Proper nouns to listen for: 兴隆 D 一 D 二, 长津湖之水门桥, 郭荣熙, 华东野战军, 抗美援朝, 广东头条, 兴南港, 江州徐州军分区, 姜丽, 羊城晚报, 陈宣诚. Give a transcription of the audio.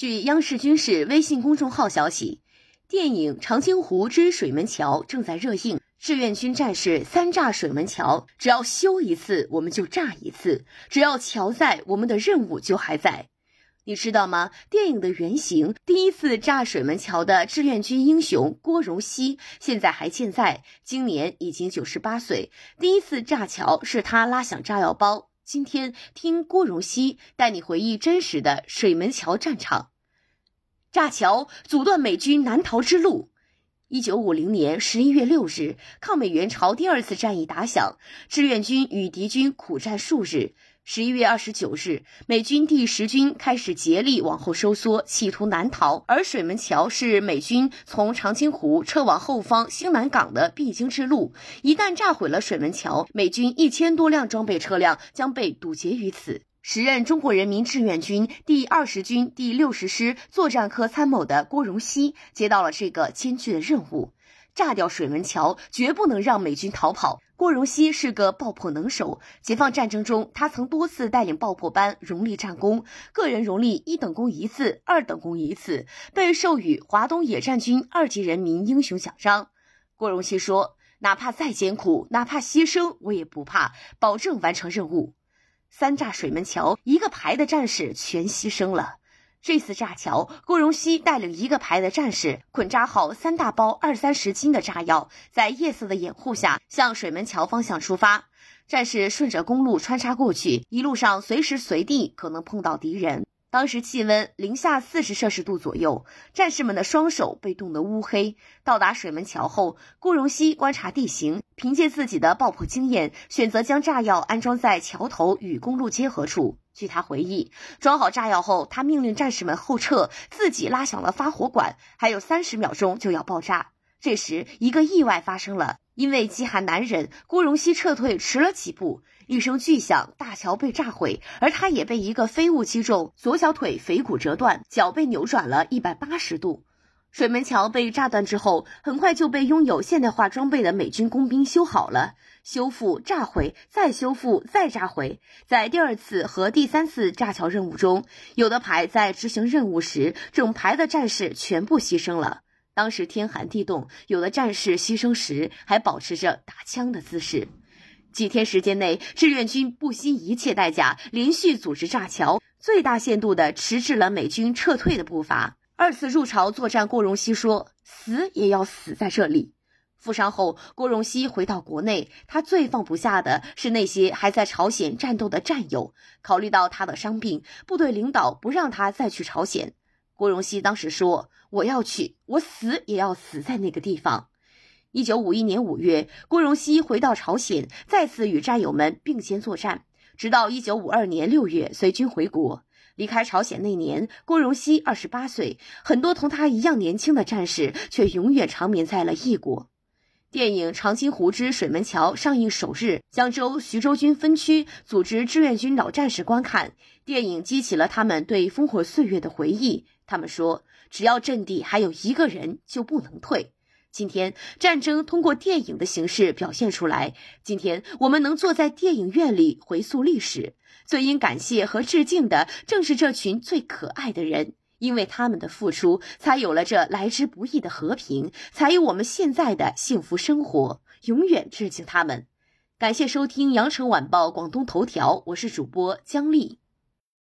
据央视军事微信公众号消息，电影《长津湖之水门桥》正在热映，志愿军战士三炸水门桥，只要修一次我们就炸一次，只要桥在，我们的任务就还在。你知道吗？电影的原型，第一次炸水门桥的志愿军英雄郭荣熙，现在还健在，今年已经98岁。第一次炸桥是他拉响炸药包。今天听郭荣熙带你回忆真实的水门桥战场。炸桥阻断美军南逃之路。1950年11月6日，抗美援朝第二次战役打响，志愿军与敌军苦战数日。11月29日，美军第10军开始竭力往后收缩，企图南逃，而水门桥是美军从长津湖撤往后方兴南港的必经之路，一旦炸毁了水门桥，美军1000多辆装备车辆将被堵截于此。时任中国人民志愿军第20军第60师作战科参谋的郭荣熙接到了这个艰巨的任务，炸掉水门桥，绝不能让美军逃跑。郭荣熙是个爆破能手，解放战争中他曾多次带领爆破班荣立战功，个人荣立1等功一次，2等功一次，被授予华东野战军2级人民英雄奖章。郭荣熙说，哪怕再艰苦，哪怕牺牲，我也不怕，保证完成任务。三炸水门桥，一个排的战士全牺牲了。这次炸桥，郭荣熙带领一个排的战士捆扎好3大包20-30斤的炸药，在夜色的掩护下向水门桥方向出发。战士顺着公路穿插过去，一路上随时随地可能碰到敌人。当时气温-40摄氏度左右，战士们的双手被冻得乌黑。到达水门桥后，郭荣熙观察地形，凭借自己的爆破经验，选择将炸药安装在桥头与公路结合处。据他回忆，装好炸药后，他命令战士们后撤，自己拉响了发火管，还有30秒钟就要爆炸。这时，一个意外发生了，因为饥寒难忍，郭荣熙撤退迟了几步。一声巨响，大桥被炸毁，而他也被一个飞物击中，左小腿腓骨折断，脚被扭转了180度。水门桥被炸断之后，很快就被拥有现代化装备的美军工兵修好了，修复、炸毁、再修复、再炸毁。在第二次和第三次炸桥任务中，有的排在执行任务时，整排的战士全部牺牲了。当时天寒地冻，有的战士牺牲时还保持着打枪的姿势。几天时间内，志愿军不惜一切代价，连续组织炸桥，最大限度地迟滞了美军撤退的步伐。二次入朝作战，郭荣熙说：“死也要死在这里。”负伤后，郭荣熙回到国内，他最放不下的是那些还在朝鲜战斗的战友。考虑到他的伤病，部队领导不让他再去朝鲜。郭荣熙当时说：“我要去，我死也要死在那个地方。”1951年5月，郭荣熙回到朝鲜，再次与战友们并肩作战，直到1952年6月随军回国。离开朝鲜那年，郭荣熙28岁，很多同他一样年轻的战士却永远长眠在了异国。电影《长津湖之水门桥》上映首日，江州徐州军分区组织志愿军老战士观看，电影激起了他们对烽火岁月的回忆。他们说，只要阵地还有一个人，就不能退。今天战争通过电影的形式表现出来，今天我们能坐在电影院里回溯历史，最应感谢和致敬的正是这群最可爱的人，因为他们的付出才有了这来之不易的和平，才有我们现在的幸福生活，永远致敬他们。感谢收听羊城晚报广东头条，我是主播姜丽。